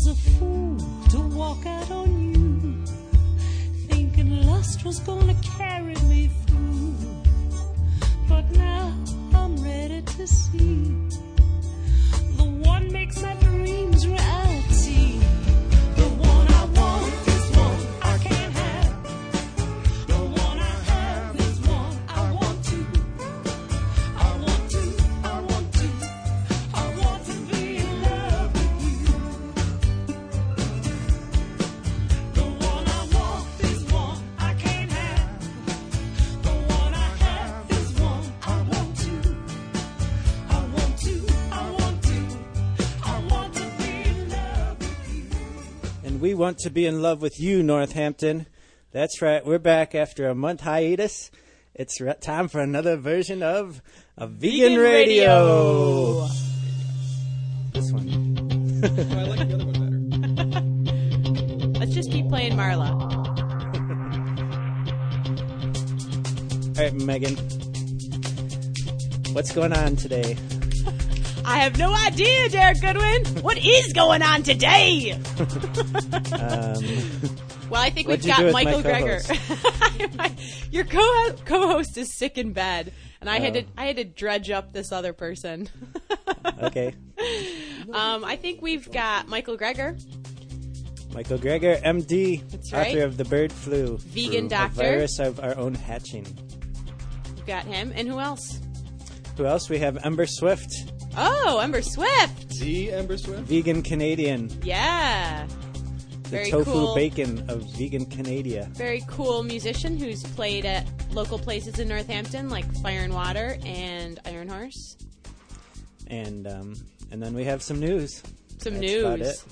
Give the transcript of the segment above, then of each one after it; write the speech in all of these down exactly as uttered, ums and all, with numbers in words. was a fool to walk out on you, thinking lust was gonna carry me through. But now I'm ready to see the one makes my dreams reality. The one I want is one I can't have. The one I have is one I want to. I want to, I want to, I want to be in love with you. The one I want is one I can't have. The one I have is one I want to. I want to, I want to, I want to be in love with you. And we want to be in love with you, Northampton. That's right. We're back after a month hiatus. It's re- time for another version of a Vegan, Vegan Radio. Radio. This one. I like the other one better. Let's just keep playing Marla. All right, Megan. What's going on today? I have no idea, Derek Goodwin. What is going on today? Well, I think What'd we've you do got with Michael my Greger. Your co- co-host is sick in bed, and I had to I had to dredge up this other person. Okay. um, I think we've got Michael Greger, Michael Greger, M D, That's right. author of The Bird Flu, vegan doctor. A virus of our own hatching. We've got him, and who else? Who else? We have Ember Swift, Oh, Ember Swift. The Ember Swift? vegan Canadian, the Yeah. Very tofu cool. bacon of vegan Canada. Very cool musician who's played at local places in Northampton like Fire and Water and Iron Horse. And um, and then we have some news. Some That's news. about it.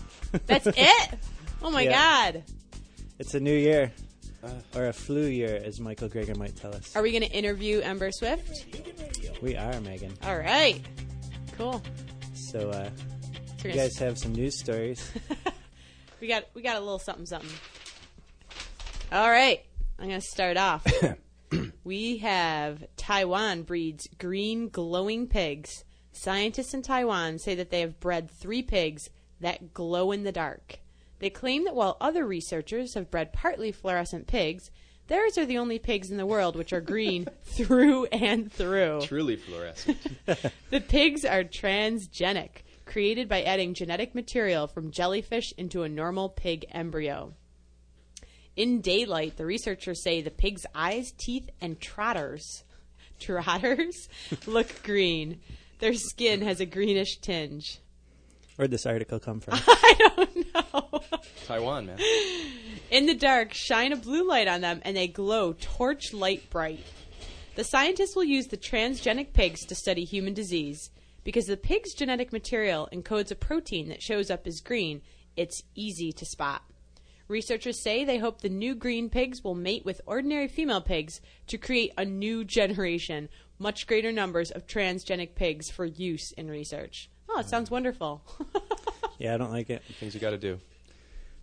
That's it? Oh my Yeah. God. It's a new year, or a flu year, as Michael Greger might tell us. Are we going to interview Ember Swift? We are, Megan. All right. Cool. So uh, you guys have some news stories. We got we got a little something something. All right. I'm going to start off. We have Taiwan breeds green glowing pigs. Scientists in Taiwan say that they have bred three pigs that glow in the dark. They claim that while other researchers have bred partly fluorescent pigs, theirs are the only pigs in the world which are green through and through. Truly fluorescent. The pigs are transgenic, created by adding genetic material from jellyfish into a normal pig embryo. In daylight, the researchers say the pig's eyes, teeth, and trotters, trotters look green. Their skin has a greenish tinge. Where'd this article come from? I don't know. Taiwan, man. In the dark, shine a blue light on them, and they glow torch light bright. The scientists will use the transgenic pigs to study human disease. Because the pig's genetic material encodes a protein that shows up as green, it's easy to spot. Researchers say they hope the new green pigs will mate with ordinary female pigs to create a new generation, much greater numbers of transgenic pigs for use in research. Oh, it sounds wonderful. Yeah, I don't like it. Things you got to do.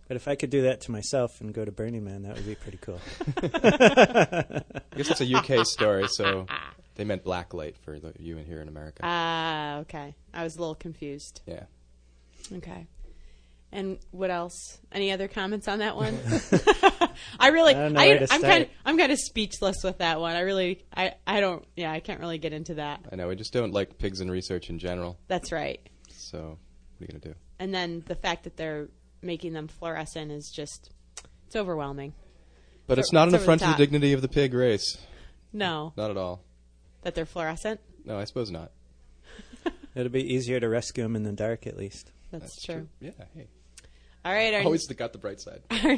But if I could do that to myself and go to Burning Man, that would be pretty cool. I guess it's a U K story, so they meant black light for the, you in here in America. Ah, okay. I was a little confused. Yeah. Okay. And what else? Any other comments on that one? I really, I don't know I, where to I'm start. kind of, I'm kind of speechless with that one. I really, I, I don't, yeah, I can't really get into that. I know. We just don't like pigs in research in general. That's right. So what are you going to do? And then the fact that they're making them fluorescent is just, it's overwhelming. But it's, it's not an affront to the dignity of the pig race. No. Not at all. That they're fluorescent? No, I suppose not. It'll be easier to rescue them in the dark, at least. That's, That's true. true. Yeah, hey. All right. Our Always got the bright side. Our,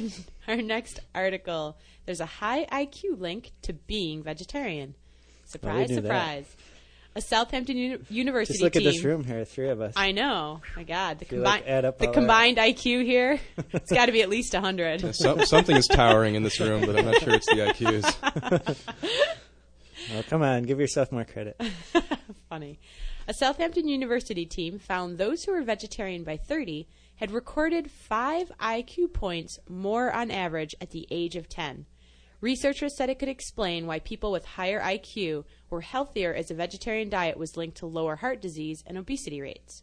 our next article, there's a high I Q link to being vegetarian. Surprise, well, we surprise. That. A Southampton uni- University team. Just look team, at this room here, three of us. I know. My God. The, combi- like add up the combined our... I Q here, it's got to be at least one hundred. Yeah, so, something is towering in this room, but I'm not sure it's the I Qs. Oh, come on. Give yourself more credit. Funny. A Southampton University team found those who were vegetarian by thirty had recorded five I Q points more on average at the age of ten. Researchers said it could explain why people with higher I Q were healthier as a vegetarian diet was linked to lower heart disease and obesity rates.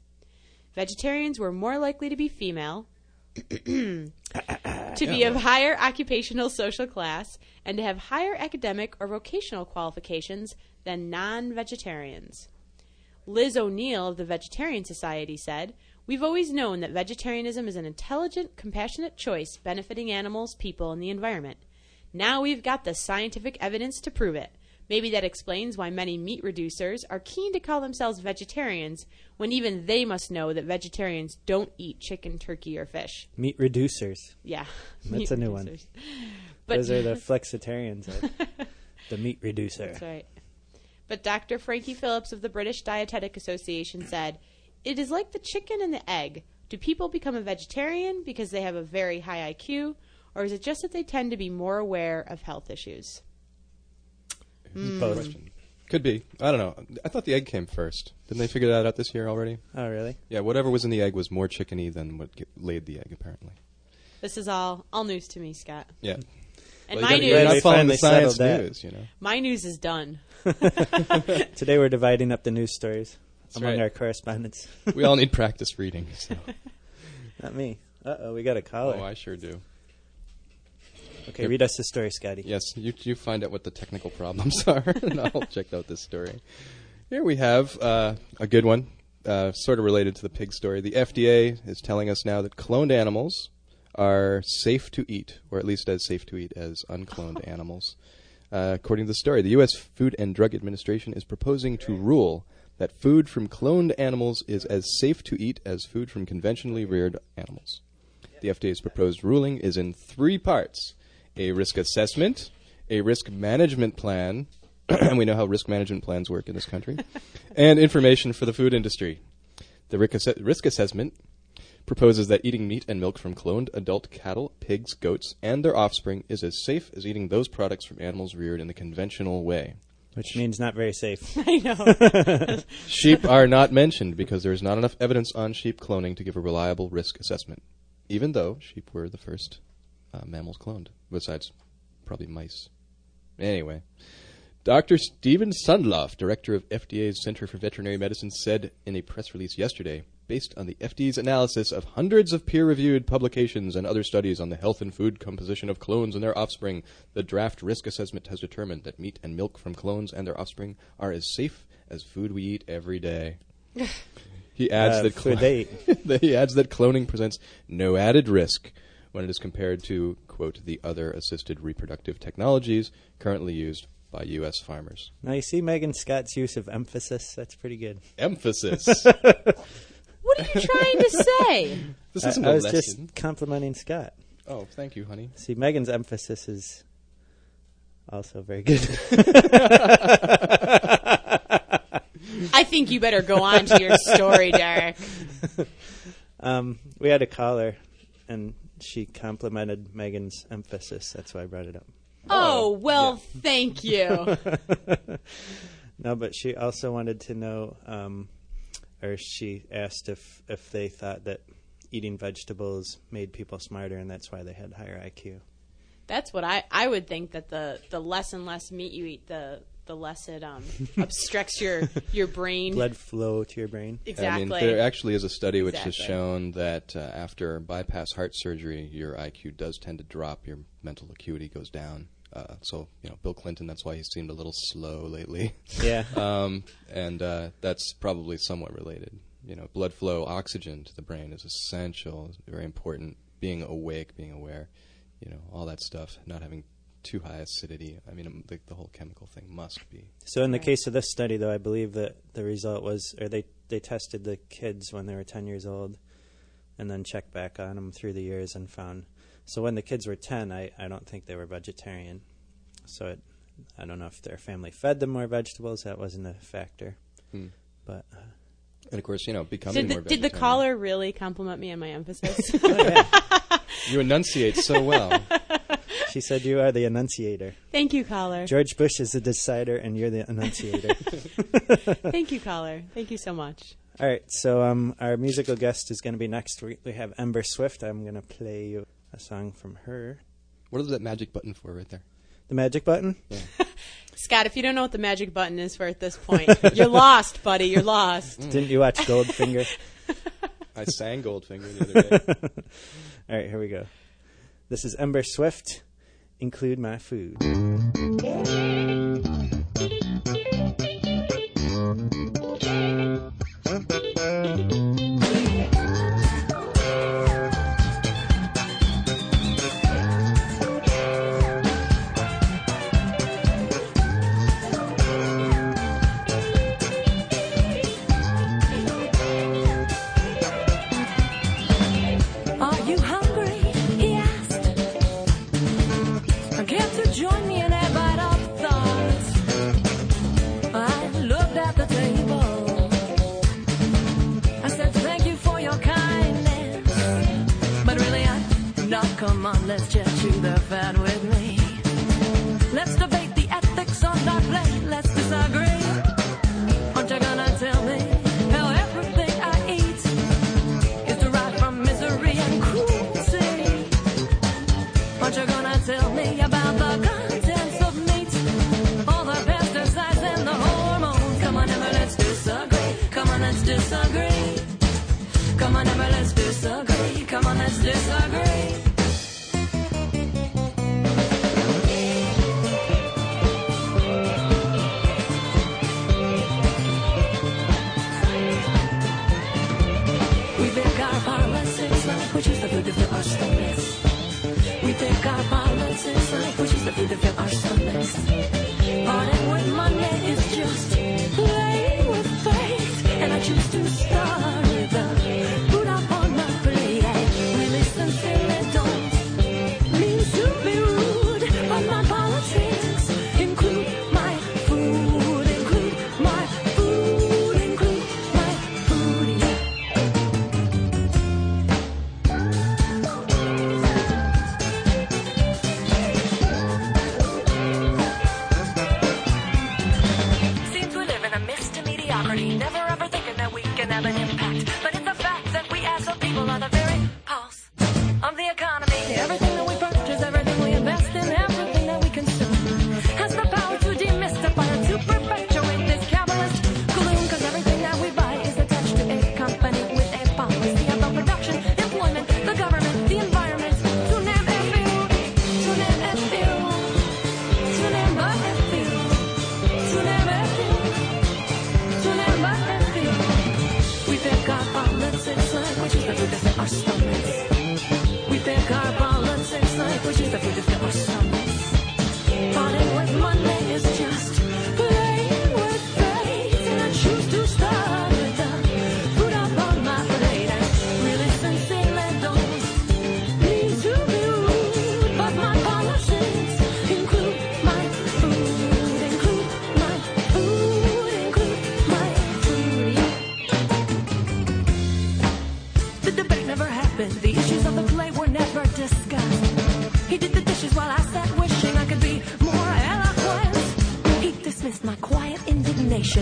Vegetarians were more likely to be female, to be of higher occupational social class and to have higher academic or vocational qualifications than non-vegetarians. Liz O'Neill of the Vegetarian Society said, "We've always known that vegetarianism is an intelligent, compassionate choice benefiting animals, people, and the environment. Now we've got the scientific evidence to prove it. Maybe that explains why many meat reducers are keen to call themselves vegetarians when even they must know that vegetarians don't eat chicken, turkey, or fish." Meat reducers. Yeah. That's a new one. But those are the flexitarians, the meat reducer. That's right. But Doctor Frankie Phillips of the British Dietetic Association said, "It is like the chicken and the egg. Do people become a vegetarian because they have a very high I Q, or is it just that they tend to be more aware of health issues?" Mm. Both. Could be. I don't know. I thought the egg came first. Didn't they figure that out this year already? Oh, really? Yeah, whatever was in the egg was more chickeny than what laid the egg, apparently. This is all all news to me, Scott. Yeah. And well, my news... You're not following the science news, you know. My news is done. Today we're dividing up the news stories That's among right. our correspondents. We all need practice reading, so... Not me. Uh-oh, we got a collar. Oh, I sure do. Okay, Here. Read us the story, Scotty. Yes, you you find out what the technical problems are, and I'll check out this story. Here we have uh, a good one, uh, sort of related to the pig story. The F D A is telling us now that cloned animals are safe to eat, or at least as safe to eat as uncloned oh. animals. Uh, according to the story, the U S Food and Drug Administration is proposing to rule that food from cloned animals is as safe to eat as food from conventionally reared animals. The F D A's proposed ruling is in three parts: a risk assessment, a risk management plan, and we know how risk management plans work in this country, and information for the food industry. The risk assessment proposes that eating meat and milk from cloned adult cattle, pigs, goats, and their offspring is as safe as eating those products from animals reared in the conventional way. Which means not very safe. I know. Sheep are not mentioned because there is not enough evidence on sheep cloning to give a reliable risk assessment, even though sheep were the first Uh, mammals cloned, besides probably mice. Anyway, Doctor Stephen Sundloff, director of F D A's Center for Veterinary Medicine, said in a press release yesterday, "Based on the F D A's analysis of hundreds of peer-reviewed publications and other studies on the health and food composition of clones and their offspring, the draft risk assessment has determined that meat and milk from clones and their offspring are as safe as food we eat every day." He adds uh, that cl- he adds that cloning presents no added risk when it is compared to, quote, the other assisted reproductive technologies currently used by U S farmers. Now, you see Megan Scott's use of emphasis? That's pretty good. Emphasis? What are you trying to say? This isn't I, a I was lesson. Just complimenting Scott. Oh, thank you, honey. See, Megan's emphasis is also very good. I think you better go on to your story, Derek. Um, we had a caller, and she complimented Megan's emphasis. That's why I brought it up. Oh, well, yeah. Thank you. No, but she also wanted to know, um, or she asked if, if they thought that eating vegetables made people smarter and that's why they had higher I Q. That's what I, I would think, that the, the less and less meat you eat, the the less it um, obstructs your, your brain. Blood flow to your brain. Exactly. I mean, there actually is a study which exactly. has shown that uh, after bypass heart surgery, your I Q does tend to drop. Your mental acuity goes down. Uh, so, you know, Bill Clinton, that's why he seemed a little slow lately. Yeah. um, and uh, that's probably somewhat related. You know, blood flow, oxygen to the brain is essential. It's very important. Being awake, being aware, you know, all that stuff, not having too high acidity. I mean, the, the whole chemical thing must be. So in the right. case of this study, though, I believe that the result was, or they, they tested the kids when they were ten years old and then checked back on them through the years and found. So when the kids were ten, I, I don't think they were vegetarian. So it, I don't know if their family fed them more vegetables. That wasn't a factor. Hmm. But... Uh, and, of course, you know, becoming more vegetarian. Did the caller really compliment me on my emphasis? Oh, yeah. You enunciate so well. She said you are the enunciator. Thank you, caller. George Bush is the decider, and you're the enunciator. Thank you, caller. Thank you so much. All right, so um, our musical guest is going to be next. We have Ember Swift. I'm going to play you a song from her. What is that magic button for right there? The magic button? Yeah. Scott, if you don't know what the magic button is for at this point, you're lost, buddy. You're lost. Didn't you watch Goldfinger? I sang Goldfinger the other day. All right, here we go. This is Ember Swift, Include My Food. Come on, let's just chew the fat with me. Let's debate the ethics on our plate. Let's disagree. Aren't you gonna tell me how everything I eat is derived from misery and cruelty? Aren't you gonna tell me about the contents of meat, all the pesticides and the hormones? Come on, Emma, let's disagree. Come on, let's disagree. Come on, Emma, let's disagree. Come on, let's disagree. We pick our balance in life, which is the food to fill our stomachs. Parting with money is just playing with fate, and I choose to start with a put up on my plate. Really sincerely don't mean to be rude, but my politics include my food, include my food, include my food, yeah.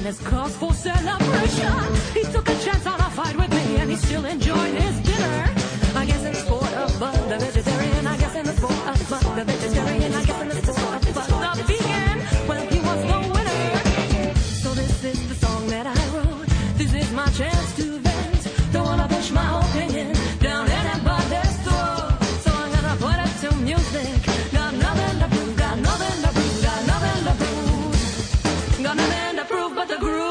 Has cause for celebration. He took a chance on a fight with me, and he still enjoyed his dinner. I guess in sport of fun, the vegetarian. I guess in the sport of fun, the vegetarian. I guess in the sport of fun, the vegan. Well, he was the winner. So this is the song that I wrote. This is my chance to vent. Don't wanna push my opinion down anybody's throat. So I'm gonna put it to music. Got nothing to prove. Got nothing to prove. Got nothing to prove. Got nothing. The groove.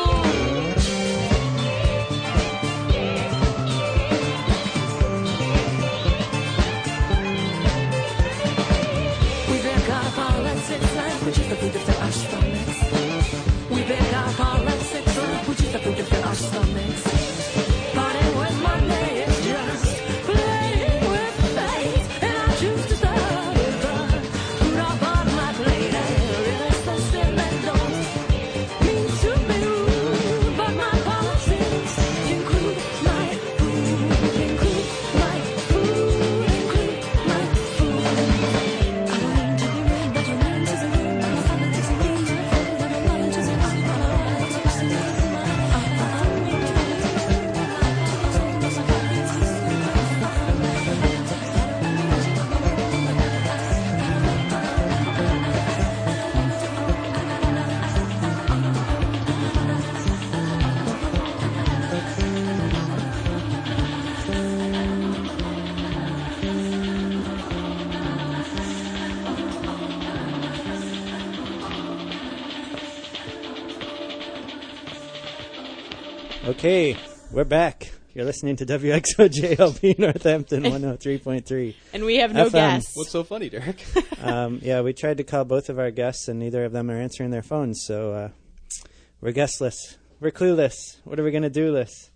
Okay, we're back. You're listening to W X O J L P Northampton one oh three point three. And we have no F M. Guests. What's so funny, Derek? um, yeah, we tried to call both of our guests, and neither of them are answering their phones. So uh, we're guestless. We're clueless. What are we going to do, Liz?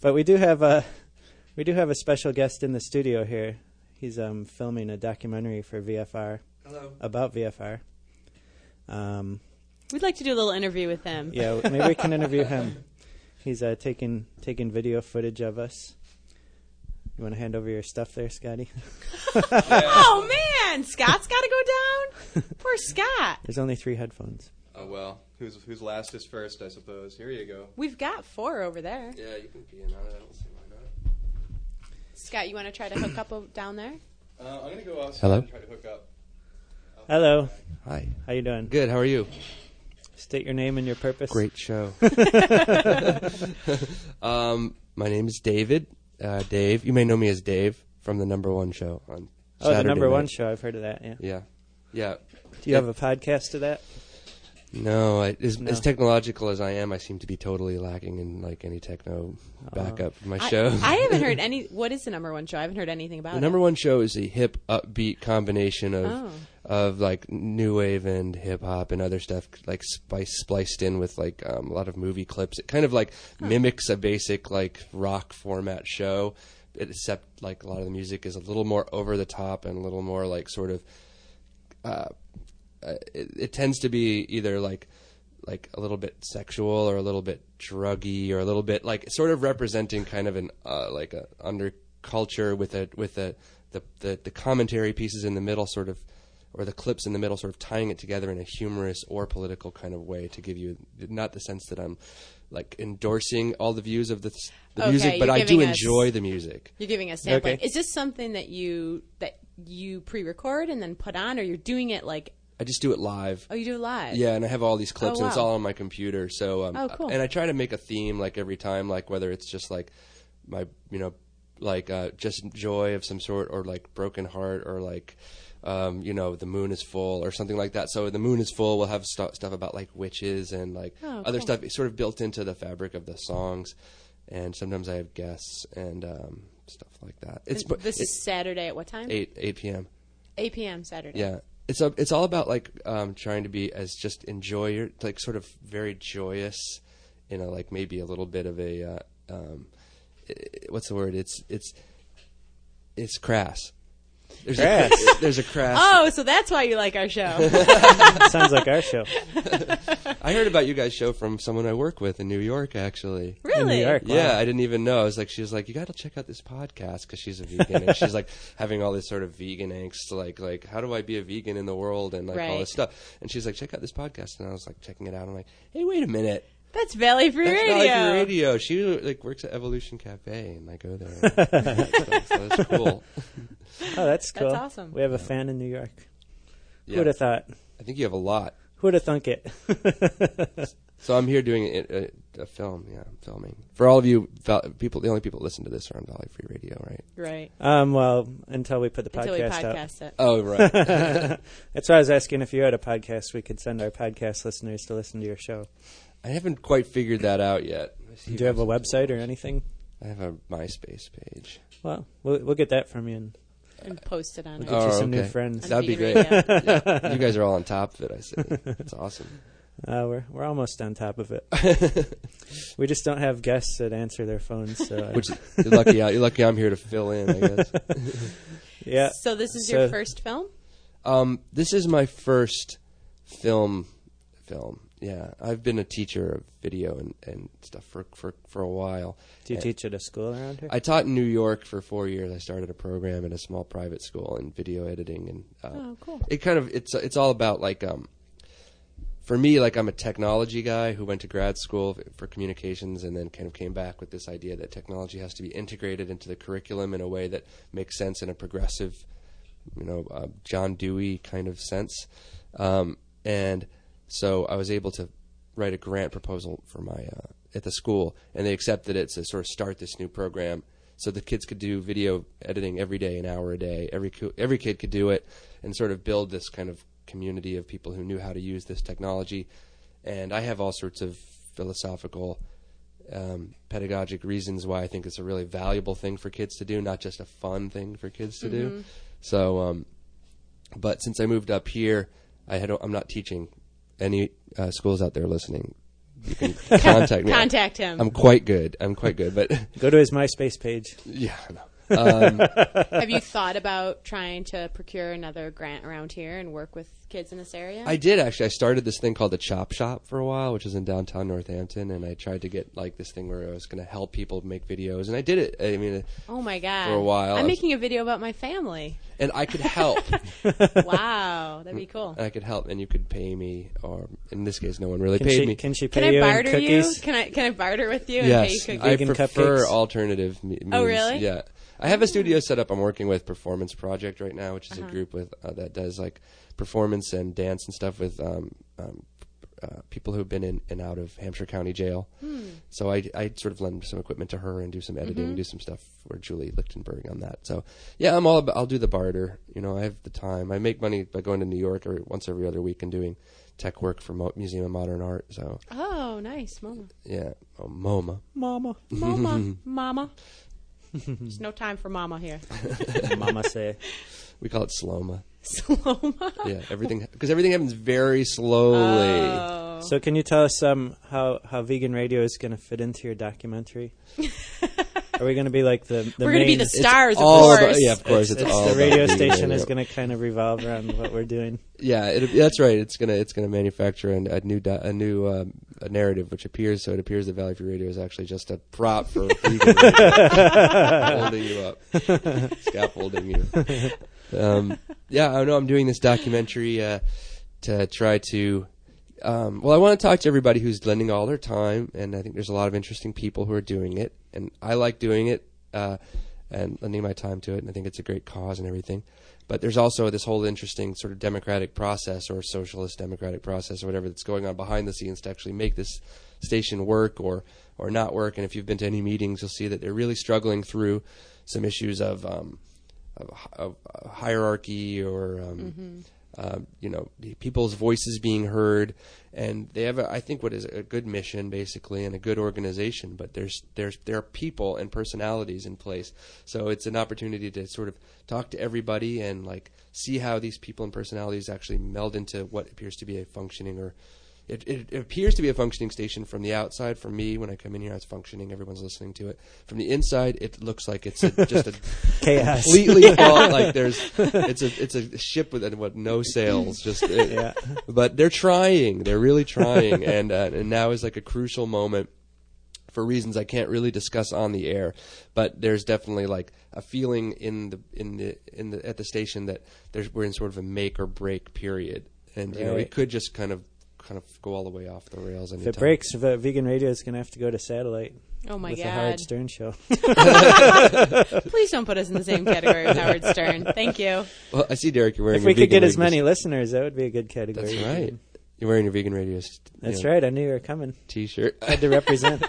But we do have a we do have a special guest in the studio here. He's um, filming a documentary for V F R. Hello. About V F R. Um, We'd like to do a little interview with him. Yeah, maybe we can interview him. He's uh, taking taking video footage of us. You want to hand over your stuff there, Scotty? Yeah. Oh, man! Scott's got to go down? Poor Scott. There's only three headphones. Oh, well. Who's who's last is first, I suppose. Here you go. We've got four over there. Yeah, you can be in on it. I don't see why not. Scott, you want to try to hook up o- down there? Uh, I'm going to go outside Hello? and try to hook up. I'll Hello. Hi. How you doing? Good. How are you? State your name and your purpose. Great show. um, my name is David. Uh, Dave. You may know me as Dave from the number one show on Oh, Saturday the number night. one show. I've heard of that, yeah. Yeah. yeah. Do you yeah. have a podcast to that? No, I, as, no. As technological as I am, I seem to be totally lacking in like any techno uh, backup for my I, show. I haven't heard any. What is the number one show? I haven't heard anything about the it. The number one show is a hip, upbeat combination of oh. of like new wave and hip hop and other stuff, like spice, spliced in with like um, a lot of movie clips. It kind of like huh. mimics a basic like rock format show, except like a lot of the music is a little more over the top and a little more like sort of. Uh, Uh, it, it tends to be either like like a little bit sexual or a little bit druggy or a little bit like sort of representing kind of an uh, like a underculture with a with a the, the the commentary pieces in the middle sort of or the clips in the middle sort of tying it together in a humorous or political kind of way to give you not the sense that I'm like endorsing all the views of the, the okay, music, but I do us, enjoy the music. You're giving us sampling. Okay. Is this something that you that you pre-record and then put on, or you're doing it like? I just do it live. Oh, you do it live? Yeah, and I have all these clips, oh, wow. and it's all on my computer. So, um, oh, cool. And I try to make a theme like every time, like whether it's just like my, you know, like uh, just joy of some sort, or like broken heart, or like, um, you know, the moon is full, or something like that. So the moon is full. We'll have st- stuff about like witches and like oh, other cool. stuff. It's sort of built into the fabric of the songs. And sometimes I have guests and um, stuff like that. It's and this it, is Saturday at what time? eight p.m. eight p.m. Saturday. Yeah. It's a, it's all about like um, trying to be as just enjoy your like sort of very joyous, you know, like maybe a little bit of a uh, um, it, what's the word? It's it's it's crass. There's crass. A, there's a crass. Oh, so that's why you like our show. Sounds like our show. I heard about you guys' show from someone I work with in New York, actually. Really? In New York. Wow. Yeah, I didn't even know. I was like, she was like, you got to check out this podcast because she's a vegan, and she's like having all this sort of vegan angst, like like how do I be a vegan in the world, and like right. all this stuff. And she's like, check out this podcast, and I was like checking it out. I'm like, hey, wait a minute. That's Valley Free That's Radio. Valley Free Radio. She like works at Evolution Cafe, and I go there. so, so that's cool. Oh, that's cool. That's awesome. We have a fan in New York. Yeah. Who would have thought? I think you have a lot. Who would have thunk it? So I'm here doing a, a, a film. Yeah, I'm filming. For all of you people, the only people that listen to this are on Valley Free Radio, right? Right. Um. Well, until we put the until podcast, we podcast up. it. Oh, right. That's why I was asking if you had a podcast, we could send our podcast listeners to listen to your show. I haven't quite figured that out yet. Do you have a website or anything? I have a MySpace page. Well, we'll, we'll get that from you and, and post it on. We'll it. Get oh, you some okay. new friends. That'd be great. Yeah. You guys are all on top of it. I see. That's awesome. Uh, we're we're almost on top of it. We just don't have guests that answer their phones. So Which you're lucky. You're lucky. I'm here to fill in, I guess. Yeah. So this is so, your first film? Um, this is my first film. Film. Yeah, I've been a teacher of video and, and stuff for, for for a while. Do you and teach at a school around here? I taught in New York for four years. I started a program at a small private school in video editing, and uh, oh, cool. It kind of it's it's all about like um, for me like I'm a technology guy who went to grad school for communications and then kind of came back with this idea that technology has to be integrated into the curriculum in a way that makes sense in a progressive, you know, uh, John Dewey kind of sense, um, and. So I was able to write a grant proposal for my uh, at the school, and they accepted it to sort of start this new program. So the kids could do video editing every day, an hour a day. Every every kid could do it, and sort of build this kind of community of people who knew how to use this technology. And I have all sorts of philosophical um, pedagogic reasons why I think it's a really valuable thing for kids to do, not just a fun thing for kids to mm-hmm. do. So, um, but since I moved up here, I had, I'm not teaching. Any uh, schools out there listening, you can contact me. Contact him. I'm quite good. I'm quite good. But go to his MySpace page. Yeah, I know. Um, have you thought about trying to procure another grant around here and work with kids in this area? I did, actually. I started this thing called the Chop Shop for a while, which is in downtown Northampton, and I tried to get like this thing where I was going to help people make videos, and I did it. I mean, oh my god, for a while. I'm was, making a video about my family, and I could help. Wow, that'd be cool. I could help, and you could pay me, or in this case, no one really can paid she, me. Can she pay can you? Can I barter you? Can I can I barter with you? Yes, and pay you cookies? I prefer cupcakes. Alternative means. Oh, really? Yeah. I have a studio set up. I'm working with Performance Project right now, which is uh-huh. a group with uh, that does like performance and dance and stuff with um, um, uh, people who've been in and out of Hampshire County Jail. Hmm. So I, I sort of lend some equipment to her and do some editing, mm-hmm. do some stuff for Julie Lichtenberg on that. So yeah, I'm all about, I'll do the barter. You know, I have the time. I make money by going to New York every, once every other week and doing tech work for Mo- Museum of Modern Art. So oh, nice, MoMA. Yeah, oh, MoMA, MoMA, MoMA, MoMA. There's no time for mama here. Mama say. We call it sloma. Sloma? Yeah, everything, because everything happens very slowly. Oh. So can you tell us um, how, how vegan radio is going to fit into your documentary? Are we going to be like the, the We're going to be the stars, of course. About, yeah, of course. It's, it's, it's all the radio station radio. Is going to kind of revolve around what we're doing. Yeah, it, that's right. It's going to it's gonna manufacture an, a new a new um, a narrative, which appears, so it appears that Valley Free Radio is actually just a prop for vegan radio. Holding you up. Scaffolding you. Um, yeah, I know I'm doing this documentary uh, to try to... Um, well, I want to talk to everybody who's lending all their time, and I think there's a lot of interesting people who are doing it, and I like doing it uh, and lending my time to it, and I think it's a great cause and everything. But there's also this whole interesting sort of democratic process or socialist democratic process or whatever that's going on behind the scenes to actually make this station work or, or not work. And if you've been to any meetings, you'll see that they're really struggling through some issues of, um, of, of, of hierarchy or... Um, mm-hmm. Uh, you know, people's voices being heard, and they have, a, I think, what is a good mission basically, and a good organization. But there's there's there are people and personalities in place, so it's an opportunity to sort of talk to everybody and like see how these people and personalities actually meld into what appears to be a functioning or it, it, it appears to be a functioning station from the outside. For me, when I come in here, it's functioning. Everyone's listening to it. From the inside, it looks like it's a, just a chaos. Completely yeah. fault. Like there's, it's a it's a ship with what no sails. Just it, yeah. But they're trying. They're really trying. And uh, and now is like a crucial moment for reasons I can't really discuss on the air. But there's definitely like a feeling in the in the in the at the station that there's we're in sort of a make or break period. And right. you know it could just kind of. kind of go all the way off the rails. Anytime. If it breaks, if vegan radio is going to have to go to satellite. Oh, my with God. With the Howard Stern show. Please don't put us in the same category with Howard Stern. Thank you. Well, I see Derek, you're wearing if your vegan If we could get as many listeners, that would be a good category. That's right. You're wearing your vegan radio st- That's you know, right. I knew you were coming. T-shirt. I had to represent.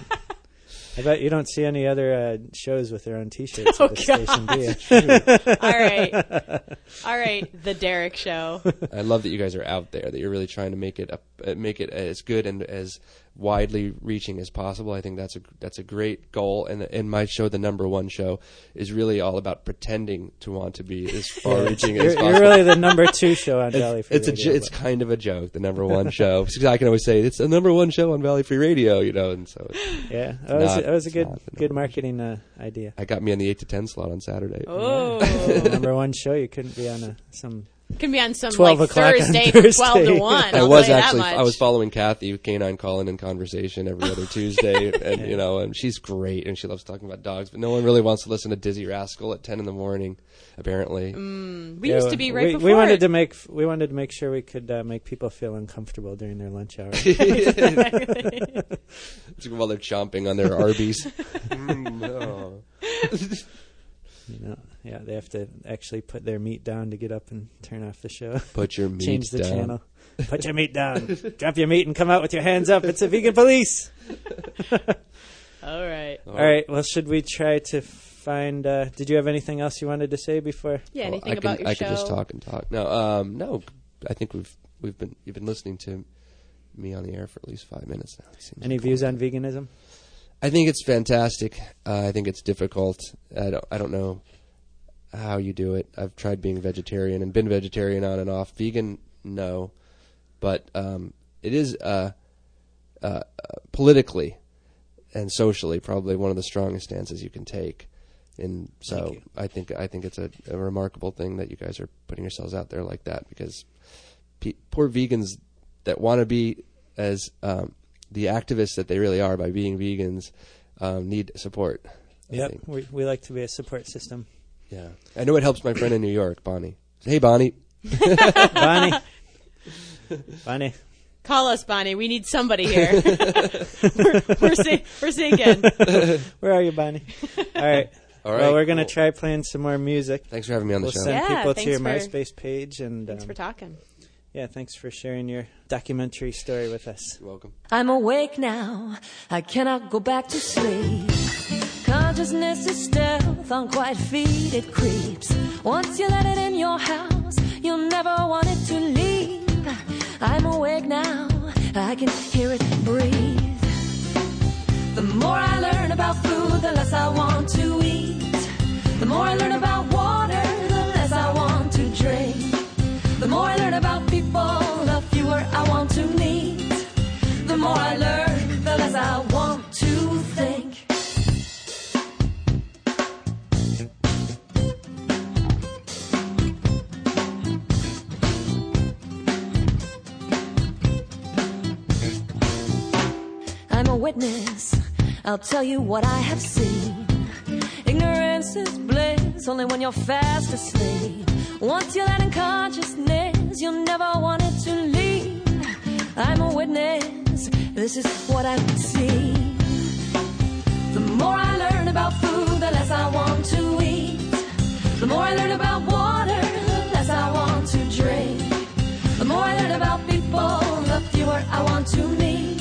I bet you don't see any other uh, shows with their own T-shirts oh, at the station, do you? All right. All right, The Derek Show. I love that you guys are out there, that you're really trying to make it up, uh, make it as good and as widely reaching as possible. I think that's a, that's a great goal. And, and my show, The Number One Show, is really all about pretending to want to be as far-reaching as possible. You're really the number two show on Valley Free it's Radio. A, it's kind of a joke, The Number One Show. Because I can always say, it's the number one show on Valley Free Radio, you know. And so it's, yeah, that was, not, that was a good good marketing uh, idea. I got me in the eight to ten slot on Saturday. Oh. Yeah. Number One Show, you couldn't be on a, some... Can be on some like Thursday, Thursday, twelve to one. I was actually I was following Kathy Canine Call-in and Conversation every other Tuesday, and you know, and she's great, and she loves talking about dogs, but no one really wants to listen to Dizzy Rascal at ten in the morning, apparently. Mm, we yeah, used to be right we, before. We wanted to make we wanted to make sure we could uh, make people feel uncomfortable during their lunch hour. While they're chomping on their Arby's. mm, no. You know, yeah, they have to actually put their meat down to get up and turn off the show. Put your meat down. Change the down. Channel. Put your meat down. Drop your meat and come out with your hands up. It's the vegan police. All right. All right. Well, should we try to find... Uh, did you have anything else you wanted to say before? Yeah, anything well, about can, your I show? I could just talk and talk. No, um, no. I think we've we've been you've been listening to me on the air for at least five minutes now. It seems Any important. Views on veganism? I think it's fantastic. Uh, I think it's difficult. I don't, I don't know how you do it. I've tried being vegetarian and been vegetarian on and off. Vegan, no. But um, it is uh, uh, politically and socially probably one of the strongest stances you can take. And so I think I think it's a, a remarkable thing that you guys are putting yourselves out there like that, because pe- poor vegans that want to be as um, the activists that they really are by being vegans um, need support. Yeah, we, we like to be a support system. Yeah. I know it helps my friend in New York, Bonnie. Hey, Bonnie. Bonnie. Bonnie. Call us, Bonnie. We need somebody here. we're, we're, sing- we're singing. Where are you, Bonnie? All right. All right, well, we're going to cool. try playing some more music. Thanks for having me on the we'll show. We'll send yeah, people to your for, MySpace page. And thanks um, for talking. Yeah, thanks for sharing your documentary story with us. You're welcome. I'm awake now. I cannot go back to sleep. Consciousness is stealth. On quiet feet it creeps. Once you let it in your house, you'll never want it to leave. I'm awake now. I can hear it breathe. The more I learn about food, the less I want to eat. The more I learn about water, the less I want to drink. The more I learn about people, the fewer I want to meet. The more I learn, the less I want to think. I'm a witness. I'll tell you what I have seen. Ignorance is bliss only when you're fast asleep. Once you let in consciousness, you'll never want it to leave. I'm a witness. This is what I see. The more I learn about food, the less I want to eat. The more I learn about water, the less I want to drink. The more I learn about people, the fewer I want to meet.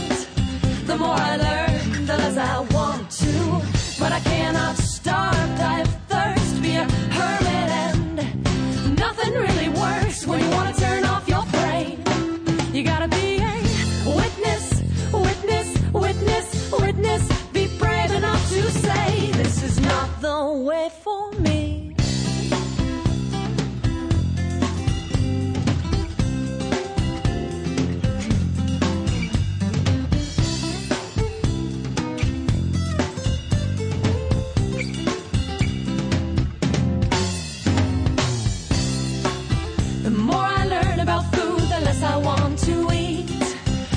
The more I learn, the less I want to. But I cannot starve, die of thirst, be a hermit, and nothing really works when you want to turn off your brain. You gotta be a witness, witness, witness, witness. Be brave enough to say, this is not the way for me. I want to eat.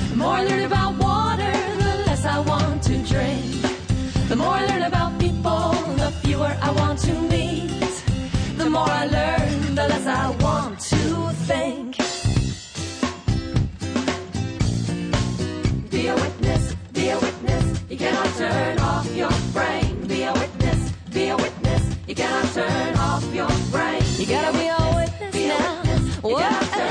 The more I learn about water, the less I want to drink. The more I learn about people, the fewer I want to meet. The more I learn, the less I want to think. Be a witness, be a witness, you cannot turn off your brain. Be a witness, be a witness, you cannot turn off your brain. You gotta be a witness, be a witness, you gotta turn off your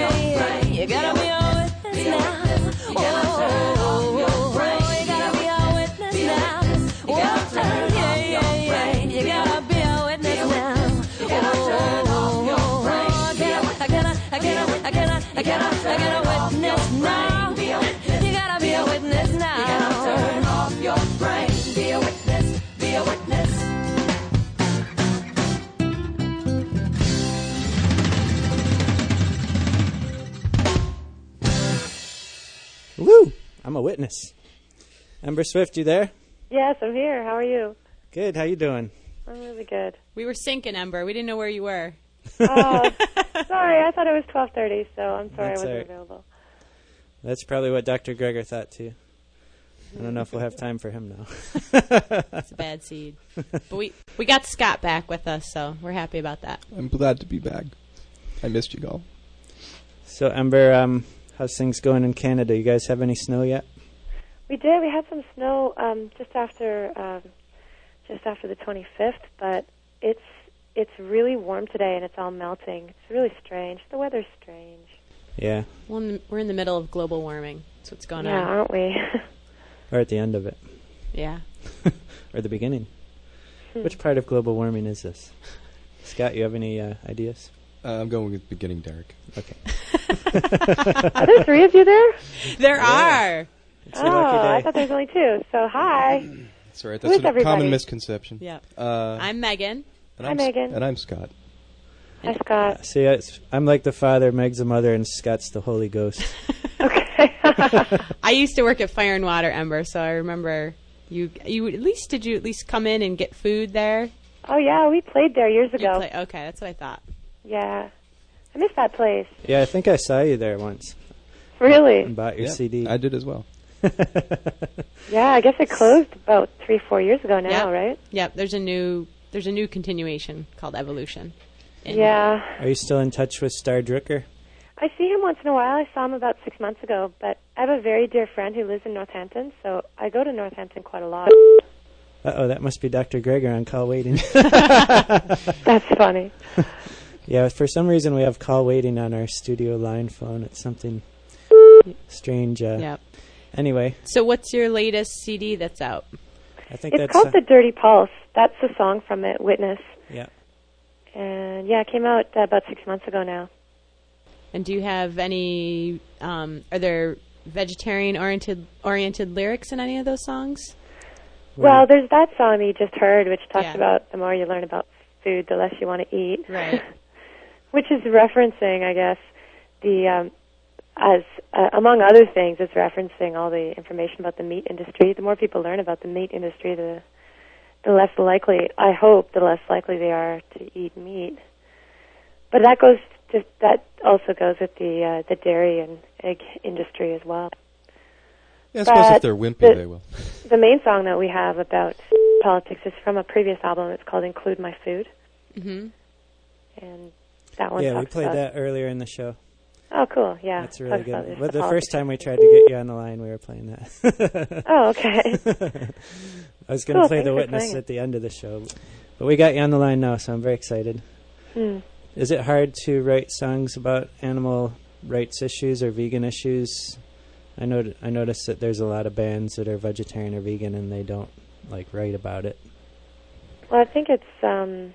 brain. You gotta be a witness now. You gotta turn off your brain. You gotta be a witness now. You gotta turn off your brain. You gotta be a witness now. You gotta turn off your brain. I gotta, I gotta, I gotta, I gotta, I gotta witness now. You gotta be a witness now. You gotta turn off your brain. Be a witness. Be a witness. Woo! I'm a witness. Ember Swift, you there? Yes, I'm here. How are you? Good. How you doing? I'm really good. We were sinking, Ember. We didn't know where you were. Oh, sorry. I thought it was twelve thirty, so I'm sorry That's I wasn't right. available. That's probably what Doctor Greger thought, too. I don't know if we'll have time for him now. It's a bad seed. But we, we got Scott back with us, so we're happy about that. I'm glad to be back. I missed you all. So, Ember, um... how's things going in Canada? You guys have any snow yet? We did. We had some snow um, just after um, just after the twenty-fifth, but it's it's really warm today and it's all melting. It's really strange. The weather's strange. Yeah. Well, we're in the middle of global warming. That's what's going yeah, on. Yeah, aren't we? Or at the end of it. Yeah. Or the beginning. Hmm. Which part of global warming is this? Scott, you have any uh, ideas? Uh, I'm going with the beginning, Derek. Okay. Are there three of you there? There yeah. are. It's oh, a lucky day. I thought there was only two. So hi. That's right. That's a common misconception. Yeah. Uh, I'm Megan. And I'm Hi, Megan. S- and I'm Scott. Hi, Scott. Uh, see, I, I'm like the Father, Meg's the Mother, and Scott's the Holy Ghost. Okay. I used to work at Fire and Water, Ember, so I remember you. You at least did you at least come in and get food there? Oh yeah, we played there years ago. Play, okay, that's what I thought. Yeah, I miss that place. Yeah, I think I saw you there once. Really? And bought your yeah, C D. I did as well. Yeah, I guess it closed about three, four years ago now, yep. right? Yep. There's a new there's a new continuation called Evolution. And yeah. Are you still in touch with Star Drucker? I see him once in a while. I saw him about six months ago, but I have a very dear friend who lives in Northampton, so I go to Northampton quite a lot. Uh-oh, that must be Doctor Greger on call waiting. That's funny. Yeah, for some reason we have call waiting on our studio line phone. It's something strange. Uh, yeah. Anyway. So what's your latest C D that's out? I think it's that's called uh, The Dirty Pulse. That's the song from it, Witness. Yeah. And, yeah, it came out uh, about six months ago now. And do you have any, um, are there vegetarian-oriented oriented lyrics in any of those songs? Well, there's that song that you just heard, which talks yeah. about the more you learn about food, the less you want to eat. Right. Which is referencing, I guess, the... Um, As uh, among other things, it's referencing all the information about the meat industry. The more people learn about the meat industry, the the less likely, I hope, the less likely they are to eat meat. But that goes to, that also goes with the uh, the dairy and egg industry as well. Yeah, I suppose but if they're wimpy, the, they will. The main song that we have about politics is from a previous album. It's called "Include My Food," mm-hmm. and that one. Yeah, we played that earlier in the show. Oh, cool, yeah. That's really good. But the first time we tried to get you on the line, we were playing that. Oh, okay. I was going to cool, play The Witness at the end of the show. But we got you on the line now, so I'm very excited. Hmm. Is it hard to write songs about animal rights issues or vegan issues? I know. I noticed that there's a lot of bands that are vegetarian or vegan, and they don't, like, write about it. Well, I think it's um,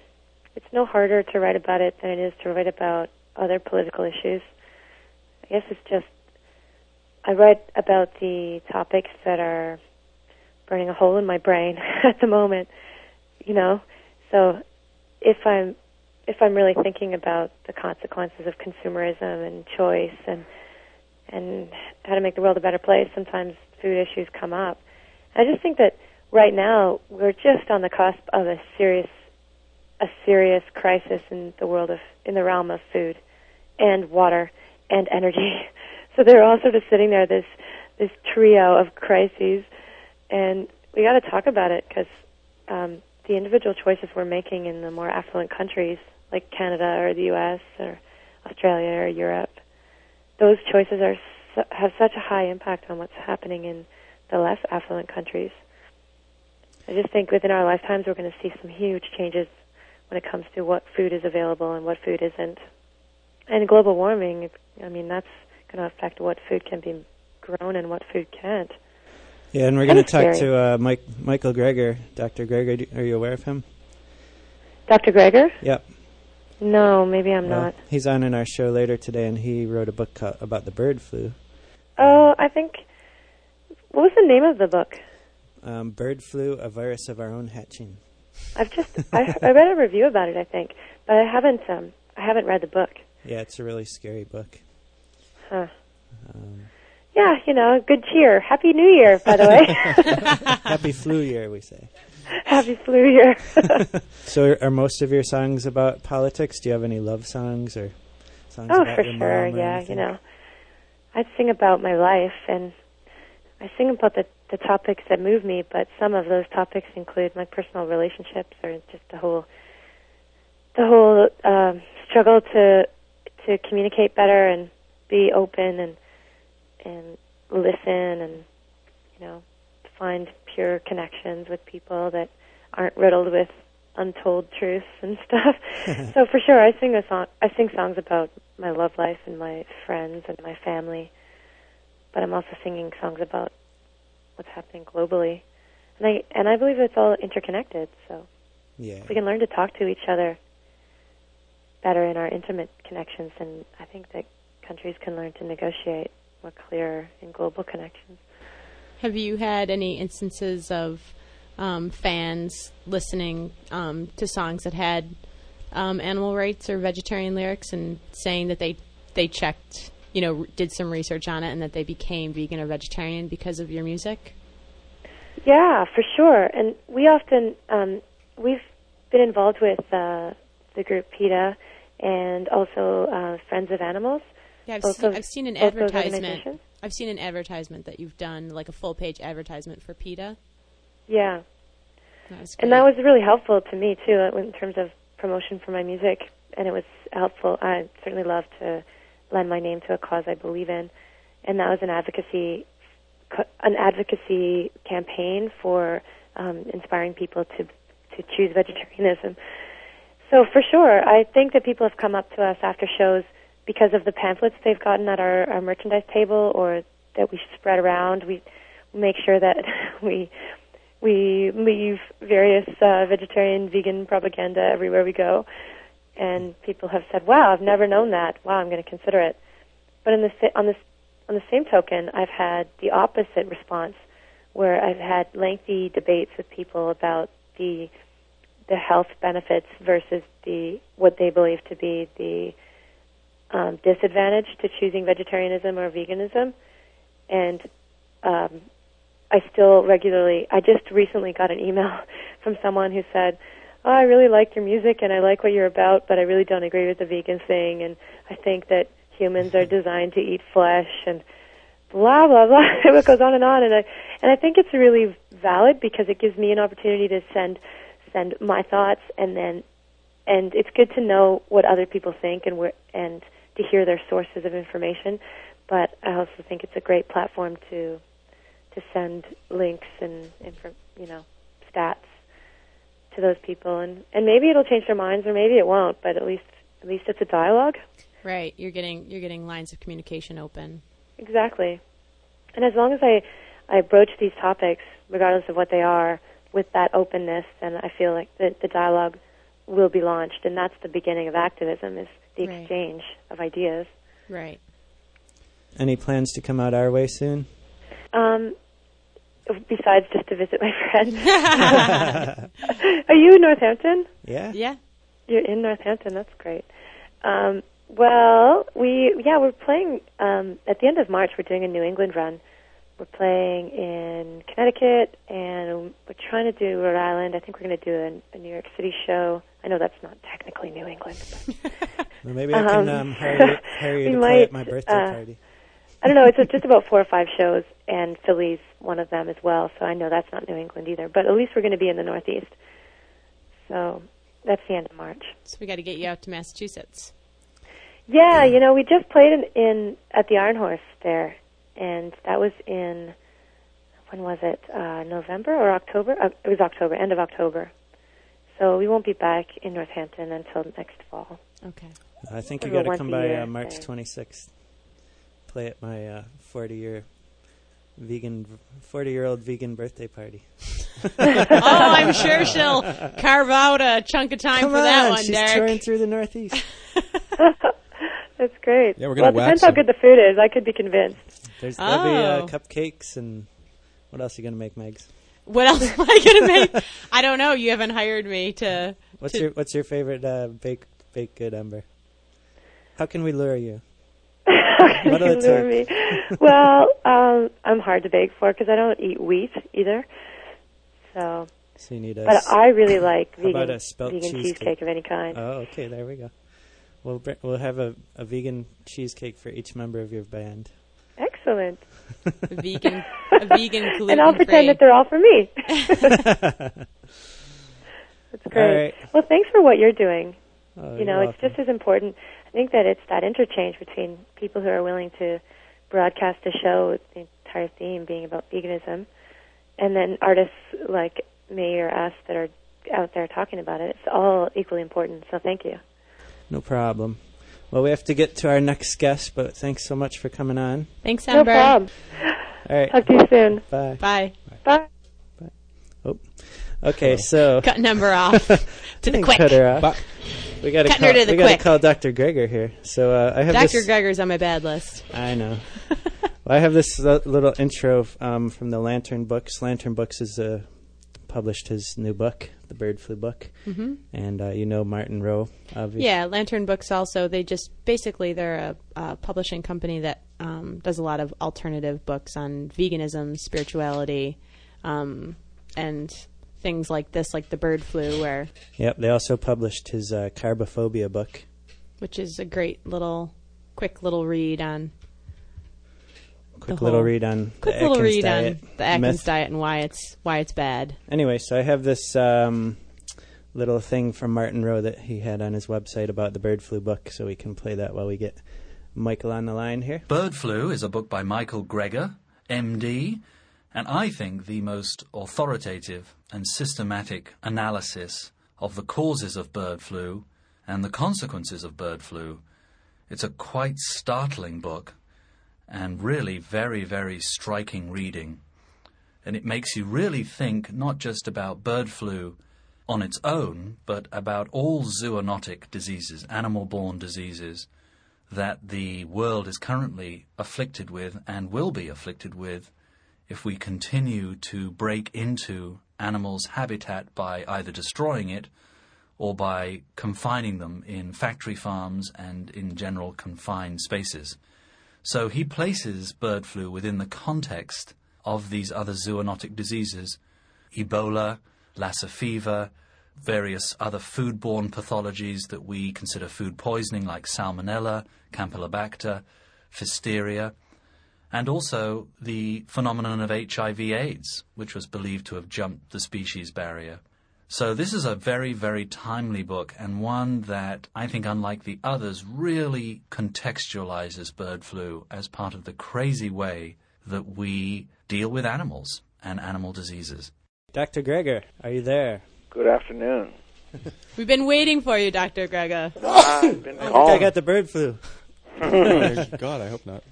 it's no harder to write about it than it is to write about other political issues. I guess it's just, I write about the topics that are burning a hole in my brain at the moment, you know. So if I'm if I'm really thinking about the consequences of consumerism and choice and and how to make the world a better place, sometimes food issues come up. I just think that right now we're just on the cusp of a serious a serious crisis in the world of in the realm of food and water. And energy. So they're all sort of sitting there, this this trio of crises, and we got to talk about it because um, the individual choices we're making in the more affluent countries like Canada or the U S or Australia or Europe, those choices are su- have such a high impact on what's happening in the less affluent countries. I just think within our lifetimes we're going to see some huge changes when it comes to what food is available and what food isn't. And global warming, I mean, that's going to affect what food can be grown and what food can't. Yeah, and we're going to talk to uh, Mike, Michael Greger. Doctor Greger, do, are you aware of him? Doctor Greger? Yep. No, maybe I'm well, not. He's on in our show later today, and he wrote a book co- about the bird flu. Oh, I think, what was the name of the book? Um, Bird Flu, A Virus of Our Own Hatching. I've just, I, I read a review about it, I think, but I haven't, um, I haven't read the book. Yeah, it's a really scary book. Huh. Um, yeah, you know, good cheer. Happy New Year, by the way. Happy flu year, we say. Happy flu year. So are, are most of your songs about politics? Do you have any love songs or songs oh, about your mom? Oh, for sure, yeah, anything? You know. I sing about my life, and I sing about the, the topics that move me, but some of those topics include my personal relationships or just the whole, the whole um, struggle to... to communicate better and be open and and listen and, you know, find pure connections with people that aren't riddled with untold truths and stuff. So for sure, I sing a song. I sing songs about my love life and my friends and my family, but I'm also singing songs about what's happening globally, and I and I believe it's all interconnected. So yeah, we can learn to talk to each other better in our intimate connections, and I think that countries can learn to negotiate more clear and global connections. Have you had any instances of um, fans listening um, to songs that had um, animal rights or vegetarian lyrics and saying that they they checked, you know, did some research on it and that they became vegan or vegetarian because of your music? Yeah, for sure. And we often, um, we've been involved with uh, the group PETA and also uh, Friends of Animals. Yeah, I've, seen, I've seen an advertisement. I've seen an advertisement that you've done, like a full-page advertisement for PETA. Yeah. That was and that was really helpful to me, too, in terms of promotion for my music. And it was helpful. I certainly love to lend my name to a cause I believe in. And that was an advocacy an advocacy campaign for um, inspiring people to to choose vegetarianism. So for sure, I think that people have come up to us after shows because of the pamphlets they've gotten at our, our merchandise table or that we spread around. We make sure that we we leave various uh, vegetarian, vegan propaganda everywhere we go. And people have said, wow, I've never known that. Wow, I'm going to consider it. But in the, on, this, on the same token, I've had the opposite response where I've had lengthy debates with people about the the health benefits versus the what they believe to be the Um, disadvantage to choosing vegetarianism or veganism, and um, I still regularly, I just recently got an email from someone who said, oh, I really like your music and I like what you're about, but I really don't agree with the vegan thing, and I think that humans are designed to eat flesh, and blah, blah, blah, it goes on and on, and I, and I think it's really valid because it gives me an opportunity to send send my thoughts, and then, and it's good to know what other people think, and where, and to hear their sources of information, but I also think it's a great platform to to send links and, and for, you know, stats to those people, and, and maybe it'll change their minds, or maybe it won't. But at least at least it's a dialogue. Right, you're getting you're getting lines of communication open. Exactly, and as long as I I broach these topics, regardless of what they are, with that openness, then I feel like the, the dialogue will be launched, and that's the beginning of activism, is the right exchange of ideas. Right. Any plans to come out our way soon? Um, besides just to visit my friend. Are you in Northampton? Yeah. Yeah. You're in Northampton, that's great. Um, well, we, yeah, we're playing, um, at the end of March, we're doing a New England run. We're playing in Connecticut, and we're trying to do Rhode Island. I think we're going to do a, a New York City show. I know that's not technically New England. But, well, maybe I can um, um, hire, hire you to might, play at my birthday uh, party. I don't know. It's just about four or five shows, and Philly's one of them as well, so I know that's not New England either. But at least we're going to be in the Northeast. So that's the end of March. So we got to get you out to Massachusetts. Yeah, you know, we just played in, in at the Iron Horse there. And that was in, when was it, uh, November or October? Uh, it was October, end of October. So we won't be back in Northampton until next fall. Okay. I think you got to come by uh, March twenty-sixth. Play at my uh, forty-year vegan, forty-year-old vegan birthday party. Oh, I'm sure she'll carve out a chunk of time come for on, that one, she's Derek. She's touring through the Northeast. That's great. Yeah, we're gonna well, it depends some. How good the food is. I could be convinced. There's oh. there'll be uh, cupcakes and what else are you gonna make, Megs? What else am I gonna make? I don't know. You haven't hired me to. What's to your What's your favorite uh, bake bake good, Ember? How can we lure you? How can what you lure me? Well, um, I'm hard to bake for because I don't eat wheat either. So. So you need a. But s- I really like vegan, vegan cheesecake cake of any kind. Oh, okay. There we go. We'll br- we'll have a, a vegan cheesecake for each member of your band. Excellent. A vegan, a vegan gluten-free. And I'll pretend that they're all for me. That's great. Right. Well, thanks for what you're doing. Oh, you know, it's welcome. Just as important. I think that it's that interchange between people who are willing to broadcast a show with the entire theme being about veganism, and then artists like me or us that are out there talking about it. It's all equally important. So thank you. No problem. Well, we have to get to our next guest, but thanks so much for coming on. Thanks, Amber. No problem. All right. Talk to you soon. Bye. Bye. Bye. Bye. Oh. Okay, so. Cutting Amber off to the quick. Cut her off. Bye. We got to call, we got to call Doctor Greger here. So uh, I have Doctor Greger's on my bad list. I know. Well, I have this little intro um, from the Lantern Books. Lantern Books is uh, published his new book, The Bird Flu book, mm-hmm. and uh, you know Martin Rowe, obviously. Yeah, Lantern Books also, they just basically they're a, a publishing company that um, does a lot of alternative books on veganism, spirituality, um, and things like this, like The Bird Flu. Where Yep, they also published his uh, Carbophobia book. Which is a great little, quick little read on... Quick little read on quick the little read diet on the Atkins myth. diet and why it's why it's bad. Anyway, so I have this um, little thing from Martin Rowe that he had on his website about the bird flu book, so we can play that while we get Michael on the line here. Bird Flu is a book by Michael Greger, M D, and I think the most authoritative and systematic analysis of the causes of bird flu and the consequences of bird flu. It's a quite startling book. And really very, very striking reading. And it makes you really think not just about bird flu on its own, but about all zoonotic diseases, animal-borne diseases, that the world is currently afflicted with and will be afflicted with if we continue to break into animals' habitat by either destroying it or by confining them in factory farms and in general confined spaces. So he places bird flu within the context of these other zoonotic diseases, Ebola, Lassa fever, various other foodborne pathologies that we consider food poisoning like Salmonella, Campylobacter, Fisteria, and also the phenomenon of H I V AIDS, which was believed to have jumped the species barrier. So this is a very, very timely book, and one that I think, unlike the others, really contextualizes bird flu as part of the crazy way that we deal with animals and animal diseases. Doctor Greger, are you there? Good afternoon. We've been waiting for you, Doctor Greger. I've been I, I got the bird flu. Oh, God, I hope not.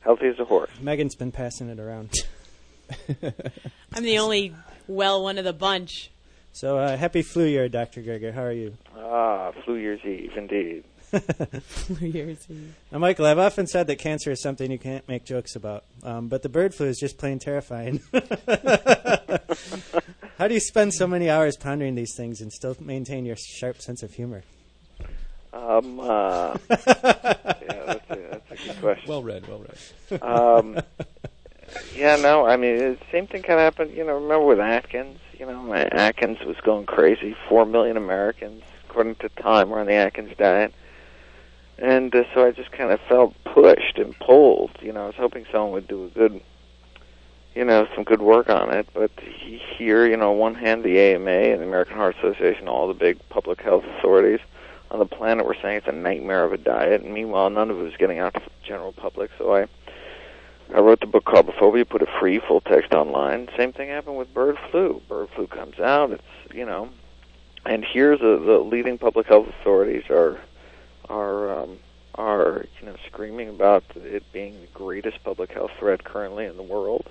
Healthy as a horse. Megan's been passing it around. I'm the only well one of the bunch. So, uh, happy flu year, Doctor Greger. How are you? Ah, flu year's eve, indeed. Flu year's eve. Now, Michael, I've often said that cancer is something you can't make jokes about, um, but the bird flu is just plain terrifying. How do you spend so many hours pondering these things and still maintain your sharp sense of humor? Um, uh, yeah, that's a, that's a good question. Well read, well read. Um, yeah, no, I mean, the same thing kind of happened, you know, remember with Atkins? You know, Atkins was going crazy. Four million Americans, according to Time, were on the Atkins diet. And uh, so I just kind of felt pushed and pulled. You know, I was hoping someone would do a good, you know, some good work on it. But here, you know, on one hand, the A M A and the American Heart Association, all the big public health authorities on the planet were saying it's a nightmare of a diet. And meanwhile, none of it was getting out to the general public. So I... I wrote the book Carbophobia, put it free, full text online. Same thing happened with bird flu. Bird flu comes out, it's, you know, and here's a, the leading public health authorities are, are, um, are, you know, screaming about it being the greatest public health threat currently in the world.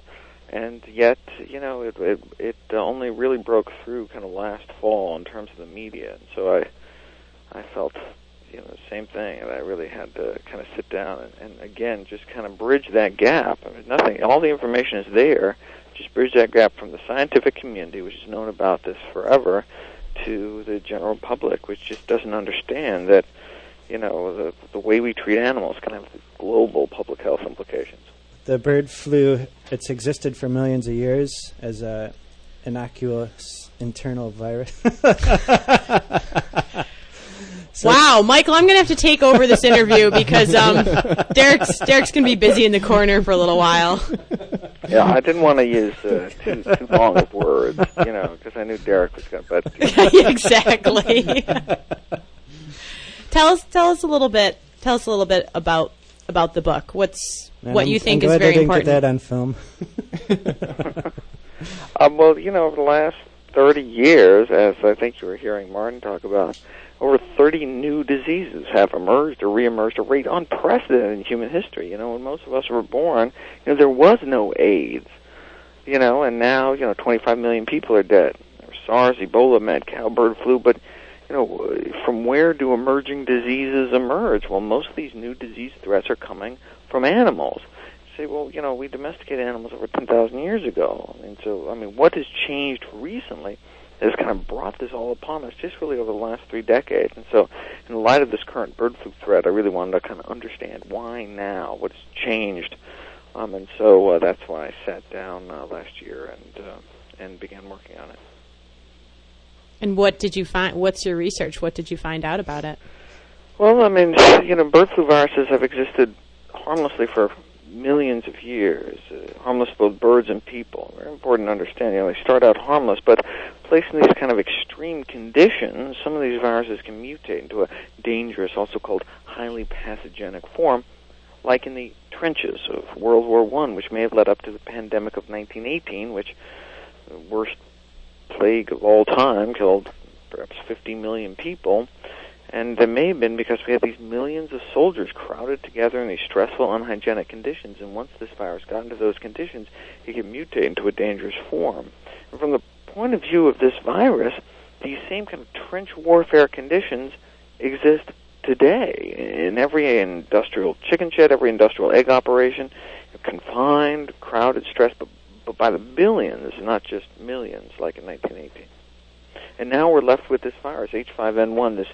And yet, you know, it, it, it only really broke through kind of last fall in terms of the media. And so I, I felt... You know, the same thing, and I really had to kind of sit down and, and again, just kind of bridge that gap. I mean, nothing, all the information is there, just bridge that gap from the scientific community, which has known about this forever, to the general public, which just doesn't understand that, you know, the, the way we treat animals can have global public health implications. The bird flu, it's existed for millions of years as a innocuous internal virus. So wow, Michael, I'm going to have to take over this interview because um, Derek's Derek's going to be busy in the corner for a little while. Yeah, I didn't want to use uh, too, too long of words, you know, because I knew Derek was going to butt. Exactly. tell us, tell us a little bit. Tell us a little bit about about the book. What's and what I'm, you think I'm glad is very I didn't important? Get that on film. um, well, you know, over the last thirty years, as I think you were hearing Martin talk about. Over thirty new diseases have emerged or reemerged at a rate unprecedented in human history. You know, when most of us were born, you know, there was no AIDS. You know, and now, you know, twenty-five million people are dead. There were SARS, Ebola, mad cow, bird flu. But, you know, from where do emerging diseases emerge? Well, most of these new disease threats are coming from animals. say, well, you know, we domesticated animals over ten thousand years ago. And so, I mean, what has changed recently has kind of brought this all upon us just really over the last three decades. And so in light of this current bird flu threat, I really wanted to kind of understand why now, what's changed. Um, and so uh, that's why I sat down uh, last year and uh, and began working on it. And what did you find? What's your research? What did you find out about it? Well, I mean, you know, bird flu viruses have existed harmlessly for millions of years, uh, harmless both birds and people. Very important to understand. You know, they start out harmless, but placed in these kind of extreme conditions, some of these viruses can mutate into a dangerous, also called highly pathogenic form, like in the trenches of World War One, which may have led up to the pandemic of nineteen eighteen, which the worst plague of all time, killed perhaps fifty million people. And there may have been because we had these millions of soldiers crowded together in these stressful, unhygienic conditions. And once this virus got into those conditions, it could mutate into a dangerous form. And from the point of view of this virus, these same kind of trench warfare conditions exist today. In every industrial chicken shed, every industrial egg operation, confined, crowded, stressed, but, but by the billions, not just millions, like in nineteen eighteen. And now we're left with this virus, H five N one, this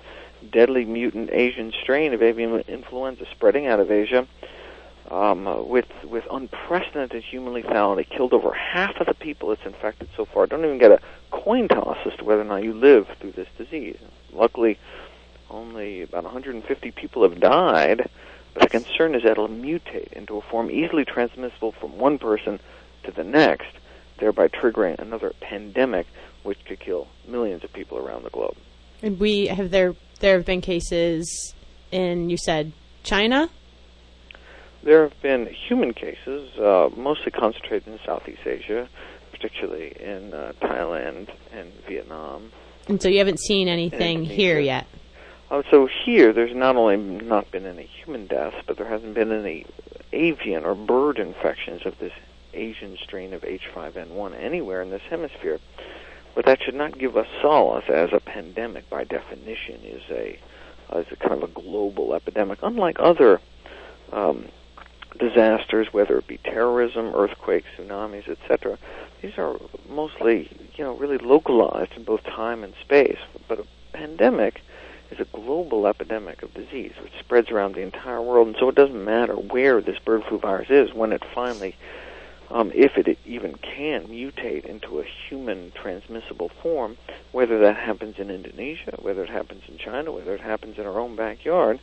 deadly mutant Asian strain of avian influenza spreading out of Asia um, with with unprecedented human lethality. Killed over half of the people it's infected so far. Don't even get a coin toss as to whether or not you live through this disease. Luckily, only about one hundred fifty people have died, but the concern is that it'll mutate into a form easily transmissible from one person to the next, thereby triggering another pandemic which could kill millions of people around the globe. And we have there there have been cases in, you said, China? There have been human cases, uh, mostly concentrated in Southeast Asia, particularly in uh, Thailand and Vietnam. And so you haven't seen anything here yet? Uh, so here, there's not only not been any human deaths, but there hasn't been any avian or bird infections of this Asian strain of H five N one anywhere in this hemisphere. But that should not give us solace, as a pandemic, by definition, is a is a kind of a global epidemic. Unlike other um, disasters, whether it be terrorism, earthquakes, tsunamis, et cetera, these are mostly, you know, really localized in both time and space. But a pandemic is a global epidemic of disease, which spreads around the entire world. And so it doesn't matter where this bird flu virus is when it finally, Um, if it even can mutate into a human transmissible form, whether that happens in Indonesia, whether it happens in China, whether it happens in our own backyard,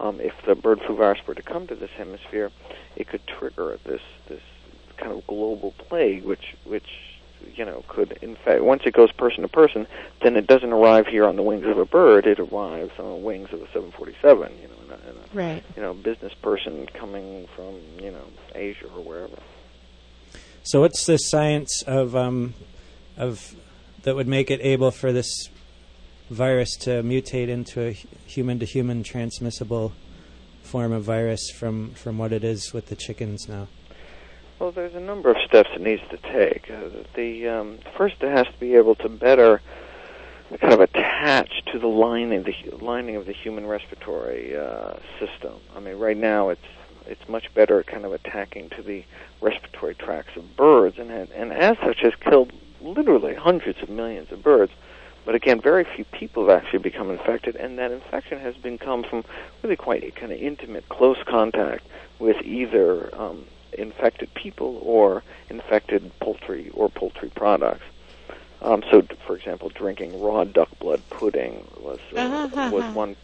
um, if the bird flu virus were to come to this hemisphere, it could trigger this this kind of global plague, which which you know could infect. Once it goes person to person, then it doesn't arrive here on the wings of a bird; it arrives on the wings of a seven forty-seven. You know, in a, in a, right. You know, business person coming from you know Asia or wherever. So what's the science of um, of that would make it able for this virus to mutate into a human-to-human transmissible form of virus from, from what it is with the chickens now? Well, there's a number of steps it needs to take. Uh, the um, first, it has to be able to better kind of attach to the lining, the lining of the human respiratory uh, system. I mean, right now it's it's much better at kind of attacking to the respiratory tracts of birds, and and as such has killed literally hundreds of millions of birds. But again, very few people have actually become infected, and that infection has been come from really quite kind of intimate, close contact with either um, infected people or infected poultry or poultry products. Um, so, for example, drinking raw duck blood pudding was uh, was one